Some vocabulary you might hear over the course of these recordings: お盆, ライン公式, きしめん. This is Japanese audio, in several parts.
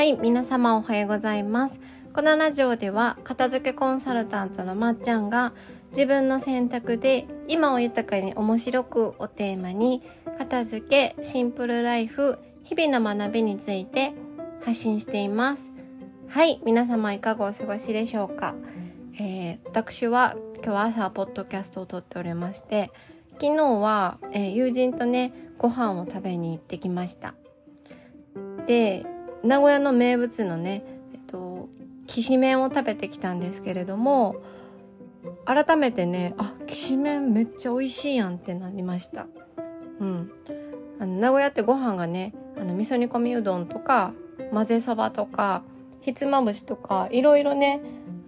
はい、皆様おはようございます。このラジオでは片付けコンサルタントのまっちゃんが自分の選択で今を豊かに面白くをテーマに片付け、シンプルライフ、日々の学びについて発信しています。はい、皆様いかがお過ごしでしょうか。私は今日朝ポッドキャストを撮っておりまして、昨日は、友人とねご飯を食べに行ってきました。で、名古屋の名物のね、きしめんを食べてきたんですけれども、改めてね、あ、きしめんめっちゃ美味しいやんってなりました。うん、名古屋ってご飯がね、味噌煮込みうどんとか混ぜそばとかひつまぶしとかいろいろね、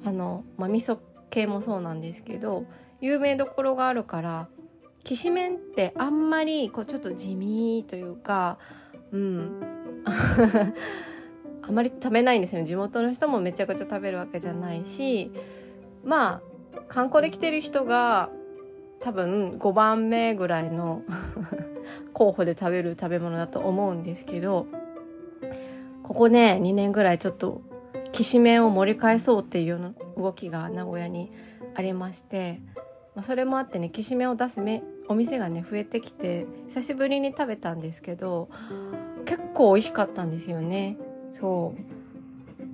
味噌系もそうなんですけど有名どころがあるから、きしめんってあんまりこうちょっと地味というか、あまり食べないんですよね。地元の人もめちゃくちゃ食べるわけじゃないし、まあ観光で来てる人が多分5番目ぐらいの候補で食べる食べ物だと思うんですけど、ここね2年ぐらいちょっときしめんを盛り返そうっていうの動きが名古屋にありまして、それもあってね、きしめんを出すお店がね増えてきて、久しぶりに食べたんですけど結構美味しかったんですよね。そ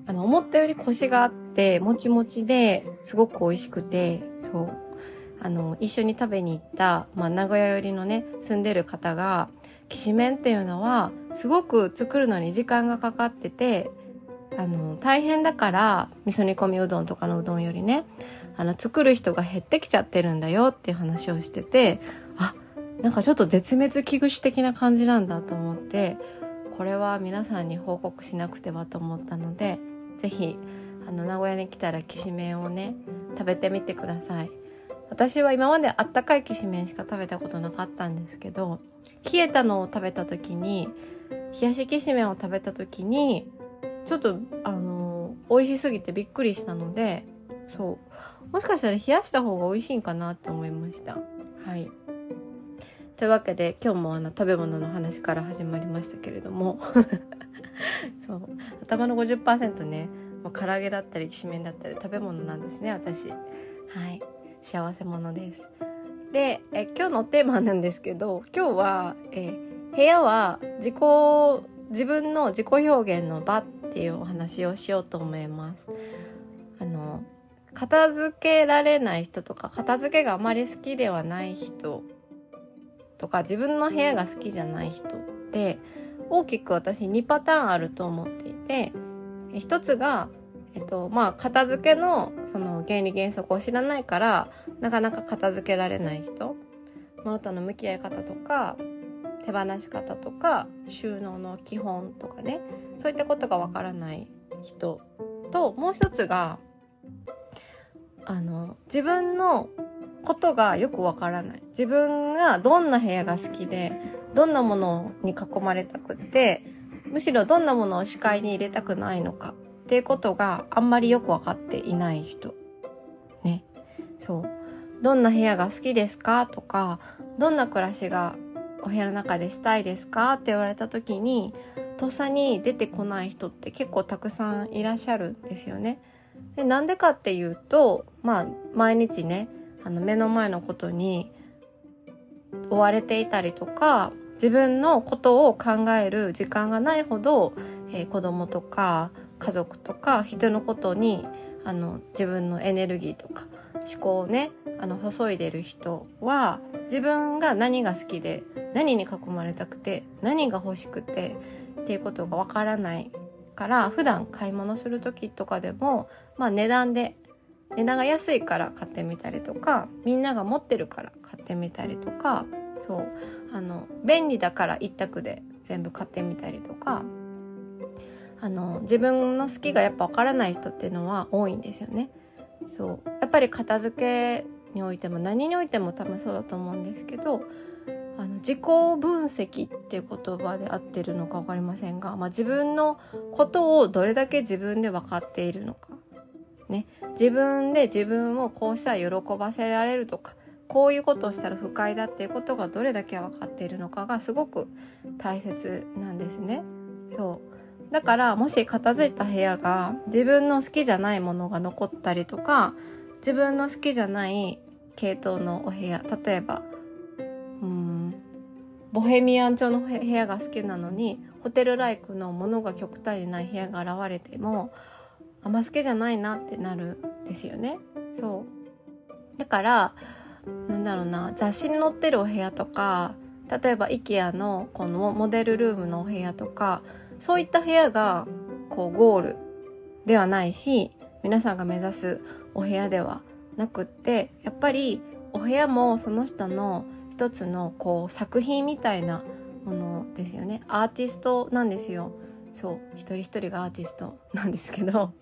う、思ったよりコシがあってもちもちですごく美味しくて、そう、一緒に食べに行った、名古屋寄りのね住んでる方が、きしめんっていうのはすごく作るのに時間がかかってて、大変だから味噌煮込みうどんとかのうどんよりね、作る人が減ってきちゃってるんだよっていう話をしてて、あ、なんかちょっと絶滅危惧種的な感じなんだと思って、これは皆さんに報告しなくてはと思ったので、ぜひ名古屋に来たらきしめんをね食べてみてください。私は今まであったかいきしめんしか食べたことなかったんですけど、冷えたのを食べた時に、冷やしきしめんを食べた時にちょっと美味しすぎてびっくりしたので、そう、もしかしたら冷やした方が美味しいんかなって思いました。はい、というわけで今日も食べ物の話から始まりましたけれどもそう、頭の 50% ね、唐揚げだったりきしめんだったり食べ物なんですね、私。はい、幸せ者です。で、今日のテーマなんですけど、今日は部屋は自分の自己表現の場っていうお話をしようと思います。片付けられない人とか、片付けがあまり好きではない人とか、自分の部屋が好きじゃない人って大きく私2パターンあると思っていて、一つが、片付けのその原理原則を知らないからなかなか片付けられない人、物との向き合い方とか手放し方とか収納の基本とかね、そういったことがわからない人と、もう一つが自分のことがよくわからない、自分がどんな部屋が好きでどんなものに囲まれたくて、むしろどんなものを視界に入れたくないのかっていうことがあんまりよくわかっていない人ね。そう、どんな部屋が好きですかとか、どんな暮らしがお部屋の中でしたいですかって言われた時にとっさに出てこない人って結構たくさんいらっしゃるんですよね。で、なんでかっていうと、毎日ね目の前のことに追われていたりとか、自分のことを考える時間がないほど、子供とか家族とか人のことに自分のエネルギーとか思考をね注いでる人は、自分が何が好きで何に囲まれたくて何が欲しくてっていうことがわからないから、普段買い物する時とかでも、値段が安いから買ってみたりとか、みんなが持ってるから買ってみたりとか、そう便利だから一択で全部買ってみたりとか、自分の好きがやっぱわからない人っていうのは多いんですよね。そう、やっぱり片付けにおいても何においても多分そうだと思うんですけど、自己分析っていう言葉で合ってるのか分かりませんが、自分のことをどれだけ自分で分かっているのかね、自分で自分をこうしたら喜ばせられるとか、こういうことをしたら不快だっていうことがどれだけ分かっているのかがすごく大切なんですね。そう、だからもし片付いた部屋が自分の好きじゃないものが残ったりとか、自分の好きじゃない系統のお部屋、例えばボヘミアン調の部屋が好きなのにホテルライクのものが極端にない部屋が現れてもあんま好きじゃないなってなるんですよね。そうだからなんだろうな、雑誌に載ってるお部屋とか、例えば IKEA のこのモデルルームのお部屋とか、そういった部屋がこうゴールではないし、皆さんが目指すお部屋ではなくって、やっぱりお部屋もその人の一つのこう作品みたいなものですよね。アーティストなんですよ。そう、一人一人がアーティストなんですけど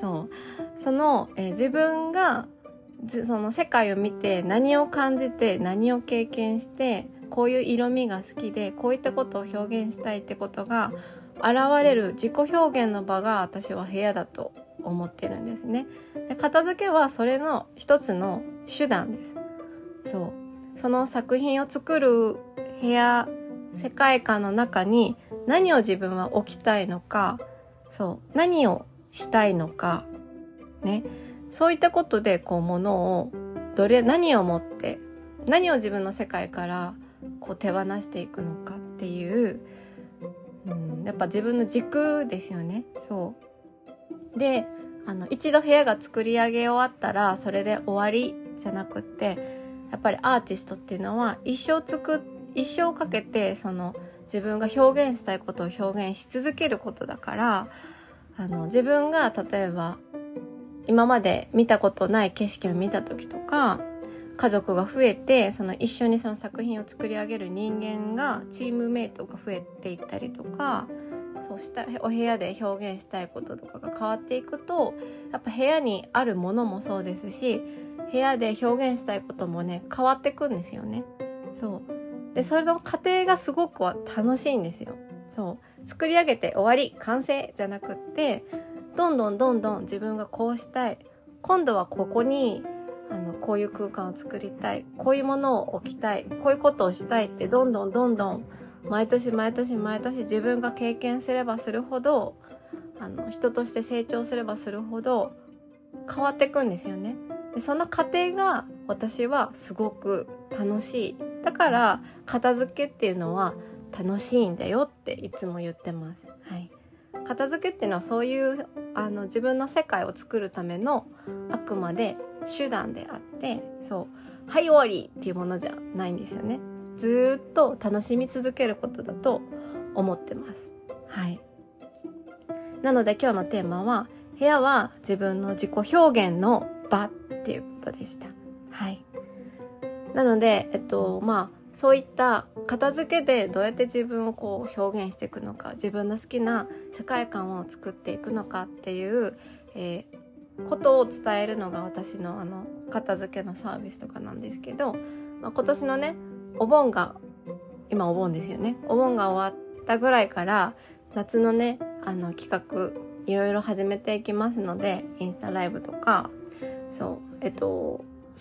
そう、その、自分がその世界を見て何を感じて何を経験して、こういう色味が好きでこういったことを表現したいってことが現れる自己表現の場が私は部屋だと思ってるんですね。で、片付けはそれの一つの手段です。そう、その作品を作る部屋、世界観の中に何を自分は置きたいのか、そう、何をしたいのかね、そういったことでこう物を何を持って何を自分の世界からこう手放していくのかっていう、やっぱ自分の軸ですよね。そうで、一度部屋が作り上げ終わったらそれで終わりじゃなくって、やっぱりアーティストっていうのは一生かけてその自分が表現したいことを表現し続けることだから、自分が例えば今まで見たことない景色を見た時とか、家族が増えてその一緒にその作品を作り上げる人間が、チームメイトが増えていったりとか、そうしたお部屋で表現したいこととかが変わっていくと、やっぱ部屋にあるものもそうですし、部屋で表現したいこともね、変わってくんですよね。そうで、それの過程がすごく楽しいんですよ。そう、作り上げて終わり完成じゃなくって、どんどんどんどん自分がこうしたい、今度はここにこういう空間を作りたい、こういうものを置きたい、こういうことをしたいって、どんどんどんどん毎年毎年毎年自分が経験すればするほど、人として成長すればするほど変わっていくんですよね。で、その過程が私はすごく楽しい。だから片付けっていうのは楽しいんだよっていつも言ってます。はい。片付けっていうのはそういう自分の世界を作るためのあくまで手段であって、そう、はい終わりっていうものじゃないんですよね。ずっと楽しみ続けることだと思ってます。はい。なので今日のテーマは、部屋は自分の自己表現の場っていうことでした。はい。なのでそういった片付けでどうやって自分をこう表現していくのか、自分の好きな世界観を作っていくのかっていう、ことを伝えるのが私の片付けのサービスとかなんですけど、今年のね、お盆が、今お盆ですよね。お盆が終わったぐらいから夏のね、企画いろいろ始めていきますので、インスタライブとか、そ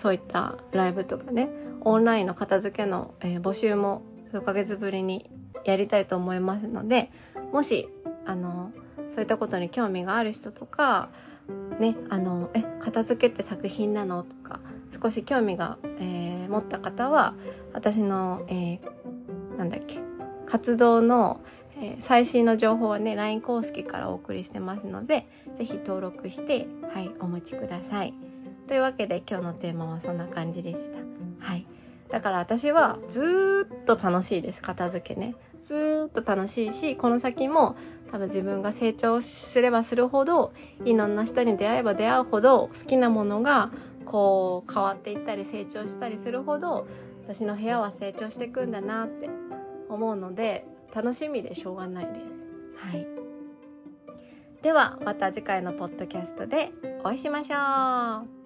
ういったライブとかね、オンラインの片付けの、募集も数ヶ月ぶりにやりたいと思いますので、もしそういったことに興味がある人とかね、片付けって作品なのとか少し興味が、持った方は、私の、活動の、最新の情報はね、 LINE 公式からお送りしてますので、ぜひ登録して、はい、お持ちください。というわけで今日のテーマはそんな感じでした。はい。だから私はずーっと楽しいです。片付けね。ずーっと楽しいし、この先も多分自分が成長すればするほど、いろんな人に出会えば出会うほど、好きなものがこう変わっていったり成長したりするほど、私の部屋は成長していくんだなって思うので、楽しみでしょうがないです。はい。ではまた次回のポッドキャストでお会いしましょう。